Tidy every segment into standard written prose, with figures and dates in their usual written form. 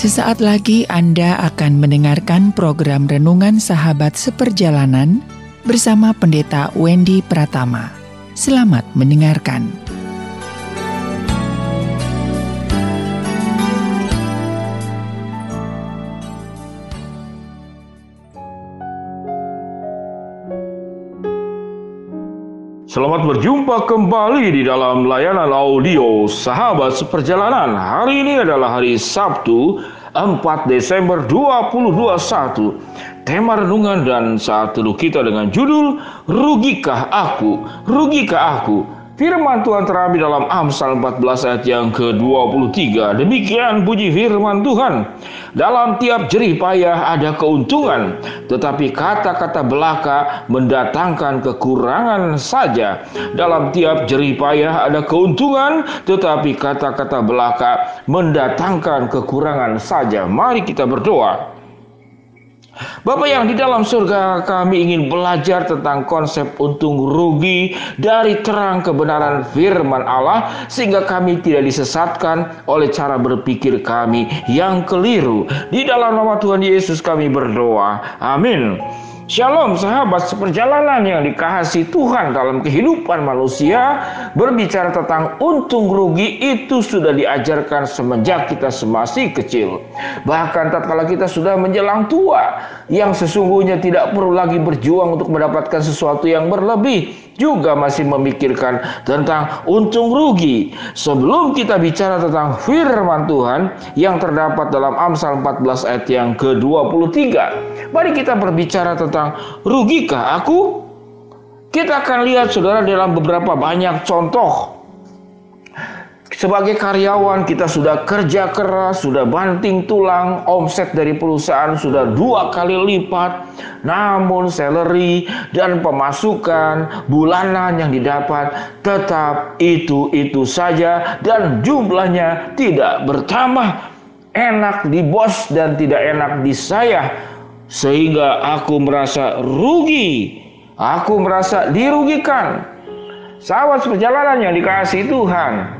Sesaat lagi Anda akan mendengarkan program Renungan Sahabat Seperjalanan bersama Pendeta Wendy Pratama. Selamat mendengarkan. Selamat berjumpa kembali di dalam layanan audio Sahabat Seperjalanan. Hari ini adalah hari Sabtu, 4 Desember 2021. Tema renungan dan saat teduh kita dengan judul Rugikah Aku? Rugikah Aku? Firman Tuhan terambil dalam Amsal 14 ayat yang ke-23. Demikian bunyi firman Tuhan. Dalam tiap jerih payah ada keuntungan, tetapi kata-kata belaka mendatangkan kekurangan saja. Dalam tiap jerih payah ada keuntungan, tetapi kata-kata belaka mendatangkan kekurangan saja. Mari kita berdoa. Bapa yang di dalam surga, kami ingin belajar tentang konsep untung rugi dari terang kebenaran firman Allah, sehingga kami tidak disesatkan oleh cara berpikir kami yang keliru. Di dalam nama Tuhan Yesus kami berdoa, amin. Shalom sahabat seperjalanan yang dikasihi Tuhan. Dalam kehidupan manusia, berbicara tentang untung rugi itu sudah diajarkan semenjak kita masih kecil. Bahkan tatkala kita sudah menjelang tua, yang sesungguhnya tidak perlu lagi berjuang untuk mendapatkan sesuatu yang berlebih, juga masih memikirkan tentang untung rugi. Sebelum kita bicara tentang firman Tuhan yang terdapat dalam Amsal 14 ayat yang ke-23, mari kita berbicara tentang rugikah aku? Kita akan lihat saudara dalam beberapa banyak contoh. Sebagai karyawan kita sudah kerja keras, sudah banting tulang, omset dari perusahaan sudah 2 kali lipat. Namun salary dan pemasukan bulanan yang didapat tetap itu-itu saja dan jumlahnya tidak bertambah. Enak di bos dan tidak enak di saya. Sehingga aku merasa rugi, aku merasa dirugikan. Sahabat seperjalanan yang dikasihi Tuhan.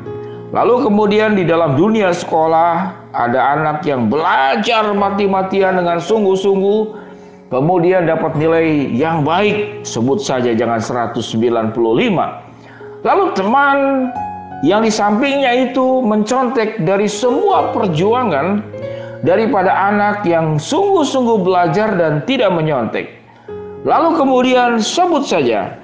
Lalu kemudian di dalam dunia sekolah, ada anak yang belajar mati-matian dengan sungguh-sungguh, kemudian dapat nilai yang baik, sebut saja jangan 195. Lalu teman yang di sampingnya itu mencontek dari semua perjuangan daripada anak yang sungguh-sungguh belajar dan tidak menyontek. Lalu kemudian sebut saja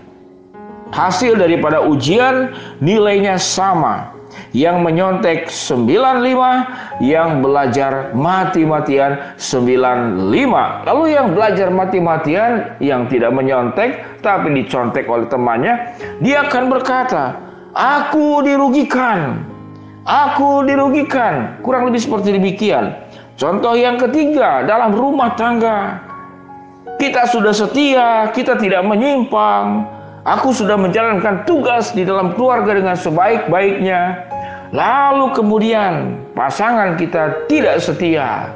hasil daripada ujian nilainya sama. Yang menyontek 95, yang belajar mati-matian 95. Lalu yang belajar mati-matian, yang tidak menyontek tapi dicontek oleh temannya, dia akan berkata, "Aku dirugikan. Aku dirugikan." Kurang lebih seperti demikian. Contoh yang ketiga, dalam rumah tangga. Kita sudah setia, kita tidak menyimpang. Aku sudah menjalankan tugas di dalam keluarga dengan sebaik-baiknya. Lalu kemudian pasangan kita tidak setia.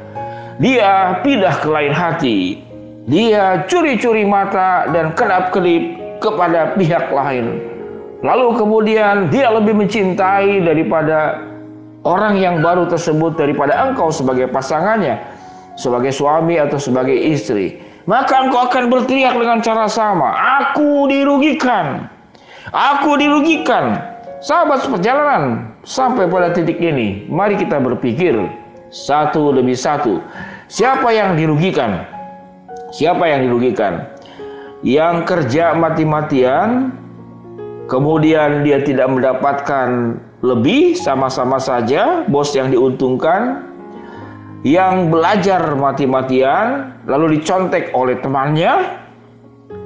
Dia pindah ke lain hati. Dia curi-curi mata dan kedap-kedip kepada pihak lain. Lalu kemudian dia lebih mencintai daripada orang yang baru tersebut daripada engkau sebagai pasangannya, sebagai suami atau sebagai istri. Maka engkau akan berteriak dengan cara sama, "Aku dirugikan. Aku dirugikan." Sahabat seperjalanan, sampai pada titik ini, mari kita berpikir satu demi satu. Siapa yang dirugikan? Siapa yang dirugikan? Yang kerja mati-matian, kemudian dia tidak mendapatkan lebih, sama-sama saja bos yang diuntungkan. Yang belajar mati-matian lalu dicontek oleh temannya.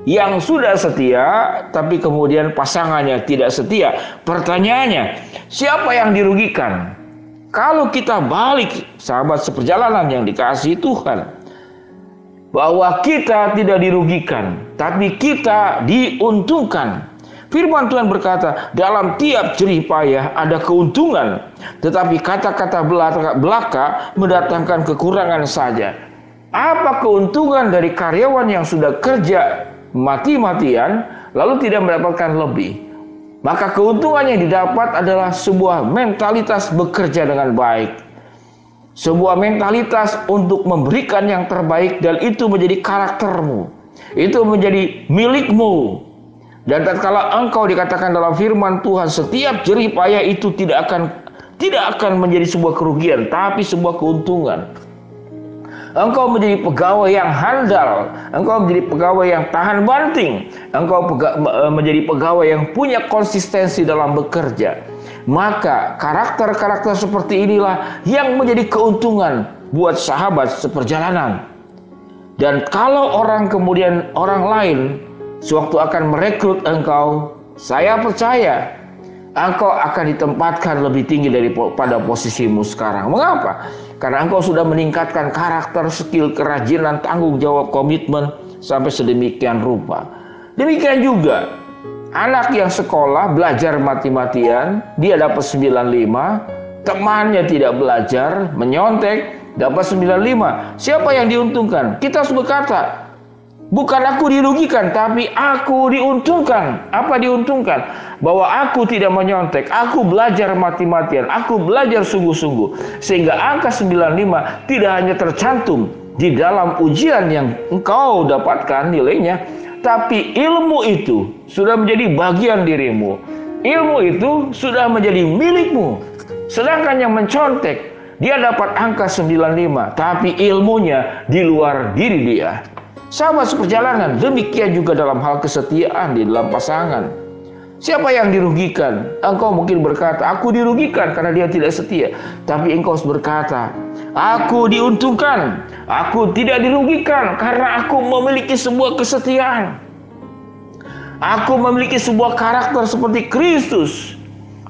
Yang sudah setia tapi kemudian pasangannya tidak setia. Pertanyaannya, siapa yang dirugikan? Kalau kita balik sahabat seperjalanan yang dikasihi Tuhan, bahwa kita tidak dirugikan tapi kita diuntungkan. Firman Tuhan berkata, dalam tiap jerih payah ada keuntungan, tetapi kata-kata belaka mendatangkan kekurangan saja. Apa keuntungan dari karyawan yang sudah kerja mati-matian lalu tidak mendapatkan lebih? Maka keuntungan yang didapat adalah sebuah mentalitas bekerja dengan baik. sebuah mentalitas untuk memberikan yang terbaik, dan itu menjadi karaktermu, itu menjadi milikmu. Dan tatkala engkau dikatakan dalam firman Tuhan, setiap jerih payah itu tidak akan menjadi sebuah kerugian, tapi sebuah keuntungan. Engkau menjadi pegawai yang handal, engkau menjadi pegawai yang tahan banting, engkau menjadi pegawai yang punya konsistensi dalam bekerja. Maka karakter-karakter seperti inilah yang menjadi keuntungan buat sahabat seperjalanan. Dan kalau orang kemudian orang lain sewaktu akan merekrut engkau, saya percaya engkau akan ditempatkan lebih tinggi daripada posisimu sekarang. Mengapa? Karena engkau sudah meningkatkan karakter, skill, kerajinan, tanggung jawab, komitmen sampai sedemikian rupa. Demikian juga anak yang sekolah belajar mati-matian, dia dapat 95, temannya tidak belajar, menyontek, dapat 95. Siapa yang diuntungkan? Kita harus berkata, bukan aku dirugikan, tapi aku diuntungkan. Apa diuntungkan? Bahwa aku tidak menyontek, aku belajar mati-matian, aku belajar sungguh-sungguh. Sehingga angka 95 tidak hanya tercantum di dalam ujian yang engkau dapatkan nilainya, tapi ilmu itu sudah menjadi bagian dirimu. Ilmu itu sudah menjadi milikmu. Sedangkan yang mencontek, dia dapat angka 95, tapi ilmunya di luar diri dia. Sahabat seperjalanan, demikian juga dalam hal kesetiaan di dalam pasangan. Siapa yang dirugikan? Engkau mungkin berkata, aku dirugikan karena dia tidak setia. Tapi engkau harus berkata, aku diuntungkan, aku tidak dirugikan karena aku memiliki sebuah kesetiaan. Aku memiliki sebuah karakter seperti Kristus.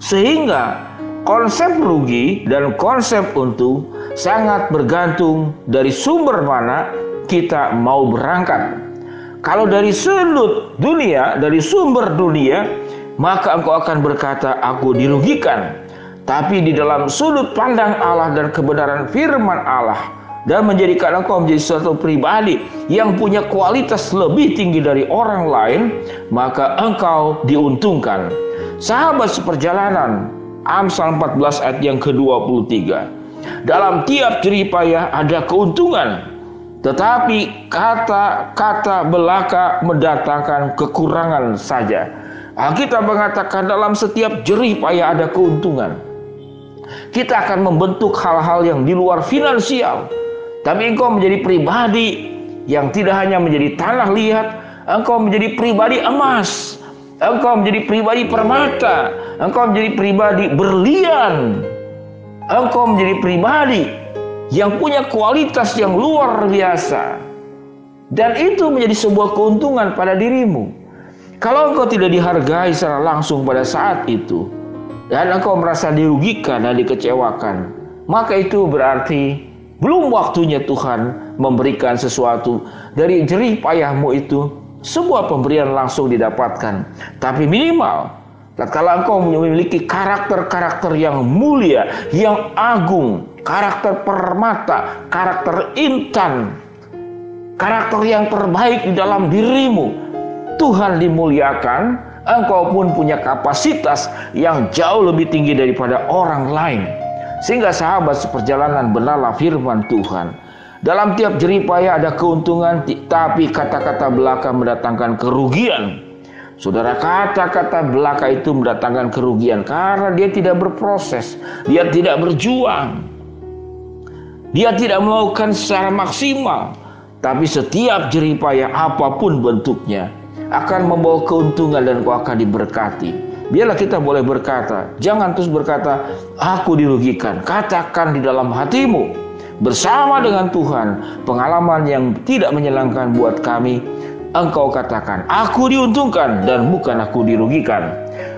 Sehingga konsep rugi dan konsep untung sangat bergantung dari sumber mana kita mau berangkat. Kalau dari sudut dunia, dari sumber dunia, maka engkau akan berkata, aku dirugikan. Tapi di dalam sudut pandang Allah dan kebenaran firman Allah, dan menjadikan engkau menjadi suatu pribadi yang punya kualitas lebih tinggi dari orang lain, maka engkau diuntungkan. Sahabat seperjalanan, Amsal 14 ayat yang ke-23. Dalam tiap jerih payah ada keuntungan, tetapi kata-kata belaka mendatangkan kekurangan saja. Alkitab mengatakan dalam setiap jerih payah ada keuntungan. Kita akan membentuk hal-hal yang di luar finansial, tapi engkau menjadi pribadi yang tidak hanya menjadi tanah liat, engkau menjadi pribadi emas, engkau menjadi pribadi permata, engkau menjadi pribadi berlian, engkau menjadi pribadi yang punya kualitas yang luar biasa. Dan itu menjadi sebuah keuntungan pada dirimu. Kalau engkau tidak dihargai secara langsung pada saat itu, dan engkau merasa dirugikan dan dikecewakan, maka itu berarti belum waktunya Tuhan memberikan sesuatu. Dari jerih payahmu itu sebuah pemberian langsung didapatkan. Tapi minimal tatkala engkau memiliki karakter-karakter yang mulia, yang agung, karakter permata, karakter intan, karakter yang terbaik di dalam dirimu, Tuhan dimuliakan. Engkau pun punya kapasitas yang jauh lebih tinggi daripada orang lain. Sehingga sahabat seperjalanan, benarlah firman Tuhan, dalam tiap jerih payah ada keuntungan, tapi kata-kata belaka mendatangkan kerugian. Saudara, kata-kata belaka itu mendatangkan kerugian karena dia tidak berproses, dia tidak berjuang, dia tidak melakukan secara maksimal. Tapi setiap jerih payah apapun bentuknya akan membawa keuntungan dan kau akan diberkati. Biarlah kita boleh berkata, jangan terus berkata aku dirugikan. Katakan di dalam hatimu bersama dengan Tuhan, pengalaman yang tidak menyenangkan buat kami, engkau katakan aku diuntungkan dan bukan aku dirugikan.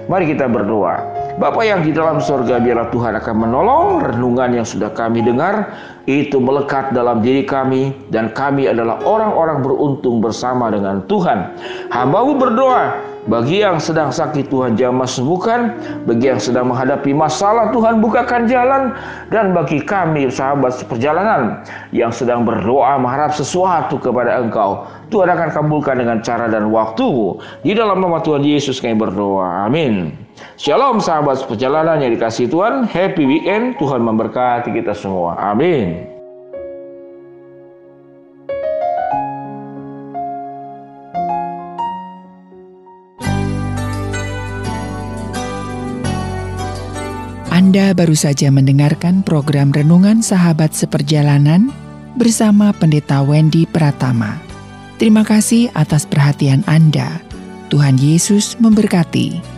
Mari kita berdoa. Bapa yang di dalam surga, biarlah Tuhan akan menolong renungan yang sudah kami dengar itu melekat dalam diri kami, dan kami adalah orang-orang beruntung bersama dengan Tuhan. Hamba-Mu berdoa Bagi yang sedang sakit, Tuhan jamah sembuhkan. Bagi yang sedang menghadapi masalah, Tuhan bukakan jalan. Dan bagi kami, sahabat seperjalanan, yang sedang berdoa mengharap sesuatu kepada Engkau, Tuhan akan kabulkan dengan cara dan waktu. Di dalam nama Tuhan Yesus kami berdoa. Amin. Shalom sahabat seperjalanan yang dikasihi Tuhan. Happy weekend. Tuhan memberkati kita semua. Amin. Anda baru saja mendengarkan program Renungan Sahabat Seperjalanan bersama Pendeta Wendy Pratama. Terima kasih atas perhatian Anda. Tuhan Yesus memberkati.